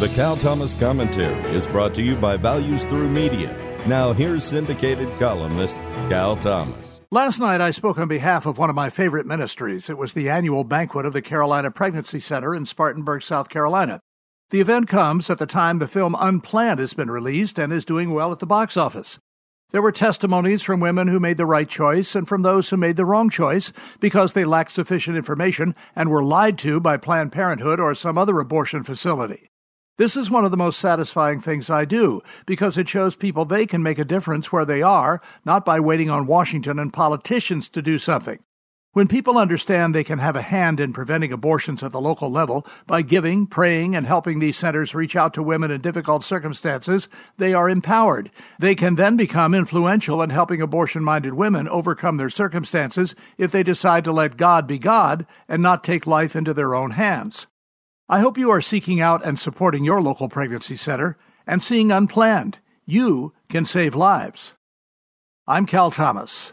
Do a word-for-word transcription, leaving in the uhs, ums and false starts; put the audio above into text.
The Cal Thomas Commentary is brought to you by Values Through Media. Now here's syndicated columnist Cal Thomas. Last night I spoke on behalf of one of my favorite ministries. It was the annual banquet of the Carolina Pregnancy Center in Spartanburg, South Carolina. The event comes at the time the film Unplanned has been released and is doing well at the box office. There were testimonies from women who made the right choice and from those who made the wrong choice because they lacked sufficient information and were lied to by Planned Parenthood or some other abortion facility. This is one of the most satisfying things I do, because it shows people they can make a difference where they are, not by waiting on Washington and politicians to do something. When people understand they can have a hand in preventing abortions at the local level by giving, praying, and helping these centers reach out to women in difficult circumstances, they are empowered. They can then become influential in helping abortion-minded women overcome their circumstances if they decide to let God be God and not take life into their own hands. I hope you are seeking out and supporting your local pregnancy center and seeing Unplanned. You can save lives. I'm Cal Thomas.